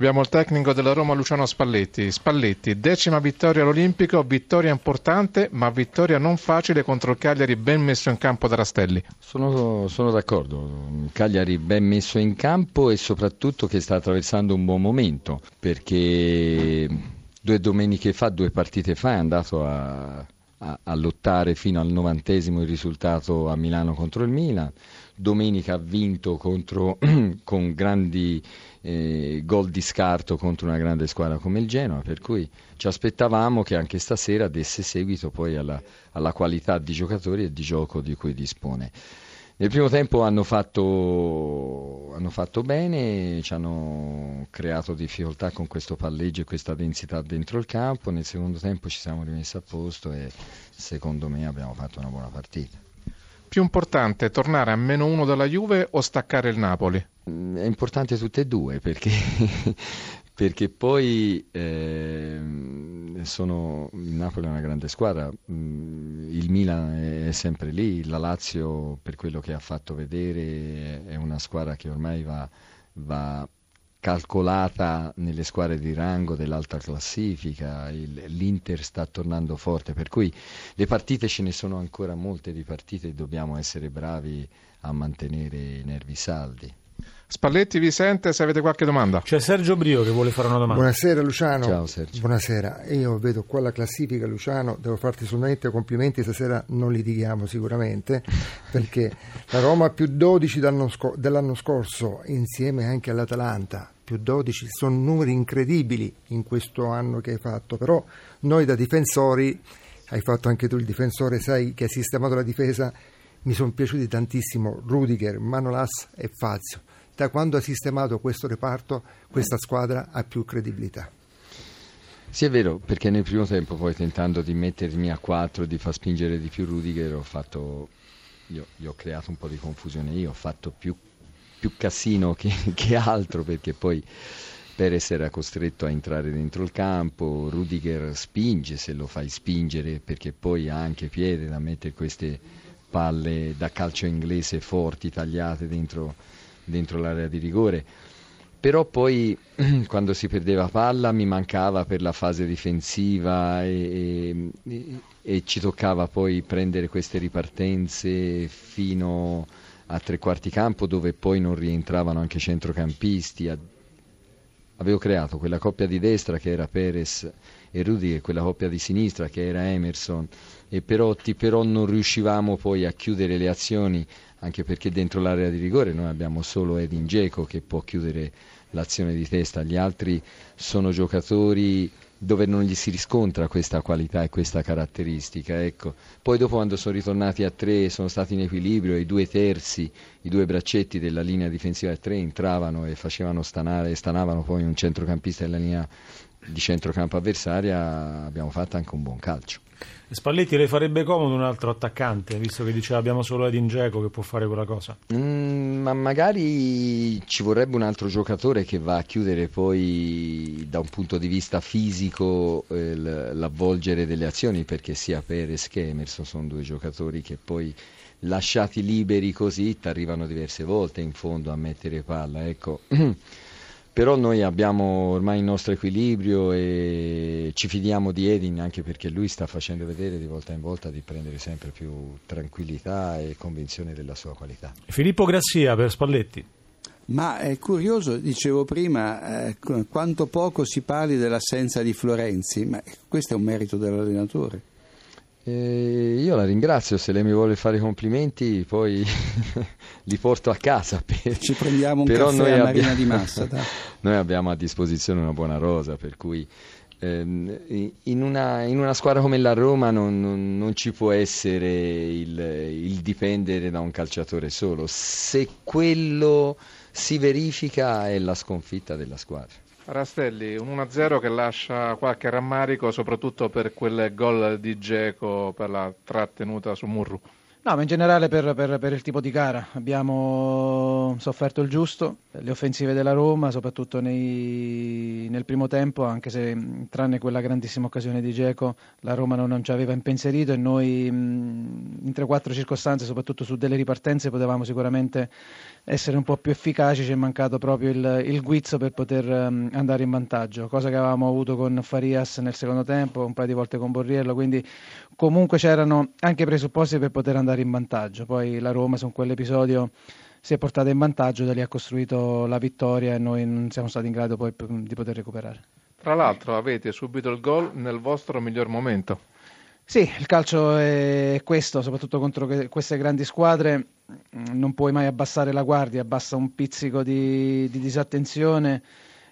Abbiamo il tecnico della Roma Luciano Spalletti. Spalletti, 10ª vittoria all'Olimpico, vittoria importante ma vittoria non facile contro il Cagliari ben messo in campo da Rastelli. Sono d'accordo, Cagliari ben messo in campo e soprattutto che sta attraversando un buon momento, perché due partite fa è andato a lottare fino al 90° il risultato a Milano contro il Milan. Domenica ha vinto con grandi gol di scarto contro una grande squadra come il Genoa, per cui ci aspettavamo che anche stasera desse seguito poi alla qualità di giocatori e di gioco di cui dispone. Nel primo tempo hanno fatto bene, ci hanno creato difficoltà con questo palleggio e questa densità dentro il campo. Nel secondo tempo ci siamo rimessi a posto e secondo me abbiamo fatto una buona partita. Più importante tornare a -1 dalla Juve o staccare il Napoli? È importante tutte e due, perché poi il Napoli è una grande squadra, il Milan è sempre lì, la Lazio per quello che ha fatto vedere è una squadra che ormai va calcolata nelle squadre di rango dell'alta classifica, l'Inter sta tornando forte, per cui le partite ce ne sono ancora molte di partite e dobbiamo essere bravi a mantenere i nervi saldi. Spalletti vi sente, se avete qualche domanda. C'è Sergio Brio che vuole fare una domanda. Buonasera Luciano. Ciao Sergio. Buonasera, io vedo qua la classifica Luciano, devo farti solamente complimenti, stasera non litighiamo sicuramente perché la Roma ha più 12 dell'anno scorso insieme anche all'Atalanta, più 12, sono numeri incredibili in questo anno che hai fatto, però noi da difensori, hai fatto anche tu il difensore, sai che hai sistemato la difesa, mi sono piaciuti tantissimo Rudiger, Manolas e Fazio. Da quando ha sistemato questo reparto, questa squadra ha più credibilità. Sì, è vero, perché nel primo tempo poi tentando di mettermi a 4, di far spingere di più Rudiger, ho creato un po' di confusione. Io ho fatto più casino che altro, perché poi Perez era costretto a entrare dentro il campo, Rudiger spinge, se lo fai spingere, perché poi ha anche piede da mettere queste palle da calcio inglese forti, tagliate dentro l'area di rigore, però poi quando si perdeva palla mi mancava per la fase difensiva e ci toccava poi prendere queste ripartenze fino a tre quarti campo dove poi non rientravano anche centrocampisti. Avevo creato quella coppia di destra che era Perez e Rudy e quella coppia di sinistra che era Emerson e Perotti, però non riuscivamo poi a chiudere le azioni, anche perché dentro l'area di rigore noi abbiamo solo Edin Dzeko che può chiudere l'azione di testa, gli altri sono giocatori dove non gli si riscontra questa qualità e questa caratteristica, ecco. Poi dopo quando sono ritornati a 3 sono stati in equilibrio, i due braccetti della linea difensiva a 3 entravano e facevano stanavano poi un centrocampista della linea di centrocampo avversaria, abbiamo fatto anche un buon calcio. Spalletti, le farebbe comodo un altro attaccante, visto che diceva abbiamo solo Edin Dzeko che può fare quella cosa? Ma magari ci vorrebbe un altro giocatore che va a chiudere poi da un punto di vista fisico l'avvolgere delle azioni, perché sia Perez che Emerson sono due giocatori che poi lasciati liberi così t'arrivano diverse volte in fondo a mettere palla, ecco. Però noi abbiamo ormai il nostro equilibrio e ci fidiamo di Edin, anche perché lui sta facendo vedere di volta in volta di prendere sempre più tranquillità e convinzione della sua qualità. Filippo Grassia per Spalletti. Ma è curioso, dicevo prima, quanto poco si parli dell'assenza di Florenzi, ma questo è un merito dell'allenatore. Io la ringrazio, se lei mi vuole fare i complimenti poi li porto a casa ci prendiamo un caffè a Marina di Massa, dai. Noi abbiamo a disposizione una buona rosa, per cui in una squadra come la Roma non ci può essere il dipendere da un calciatore solo. Se quello si verifica è la sconfitta della squadra. Rastelli, un 1-0 che lascia qualche rammarico, soprattutto per quel gol di Dzeko, per la trattenuta su Murru. No, ma in generale per il tipo di gara abbiamo sofferto il giusto, le offensive della Roma, soprattutto nel primo tempo, anche se tranne quella grandissima occasione di Dzeko la Roma non ci aveva impensierito e noi in 3-4 circostanze, soprattutto su delle ripartenze, potevamo sicuramente essere un po' più efficaci, ci è mancato proprio il guizzo per poter andare in vantaggio, cosa che avevamo avuto con Farias nel secondo tempo, un paio di volte con Borriello, quindi comunque c'erano anche i presupposti per poter andare in vantaggio. Poi la Roma su quell'episodio si è portata in vantaggio, da lì ha costruito la vittoria e noi non siamo stati in grado poi di poter recuperare. Tra l'altro avete subito il gol nel vostro miglior momento. Sì, il calcio è questo, soprattutto contro queste grandi squadre non puoi mai abbassare la guardia, basta un pizzico di disattenzione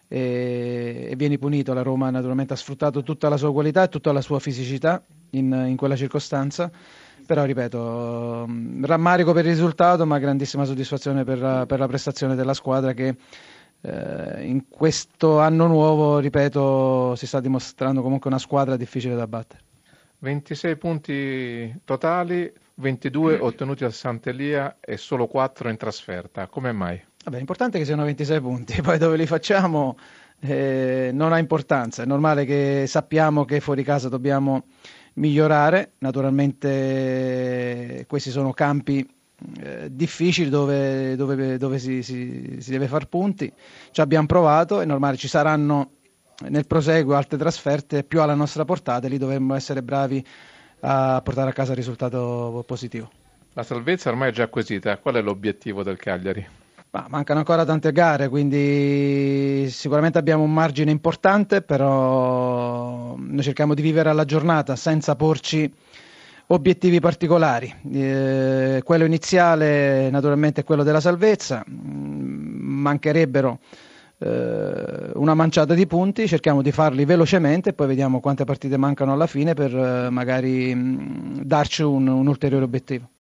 e vieni punito. La Roma naturalmente ha sfruttato tutta la sua qualità e tutta la sua fisicità in quella circostanza, però ripeto, rammarico per il risultato ma grandissima soddisfazione per la prestazione della squadra che in questo anno nuovo, ripeto, si sta dimostrando comunque una squadra difficile da battere. 26 punti totali, 22 ottenuti a Sant'Elia e solo 4 in trasferta. Come mai? Vabbè, l'importante è che siano 26 punti, poi dove li facciamo non ha importanza. È normale che sappiamo che fuori casa dobbiamo migliorare. Naturalmente questi sono campi difficili dove si deve far punti. Ci abbiamo provato, è normale, ci saranno nel proseguo altre trasferte più alla nostra portata, lì dovremmo essere bravi a portare a casa il risultato positivo. La salvezza ormai è già acquisita, qual è l'obiettivo del Cagliari? Ma mancano ancora tante gare, quindi sicuramente abbiamo un margine importante, però noi cerchiamo di vivere alla giornata senza porci obiettivi particolari. Quello iniziale naturalmente è quello della salvezza, mancherebbero una manciata di punti, cerchiamo di farli velocemente e poi vediamo quante partite mancano alla fine per magari darci un ulteriore obiettivo.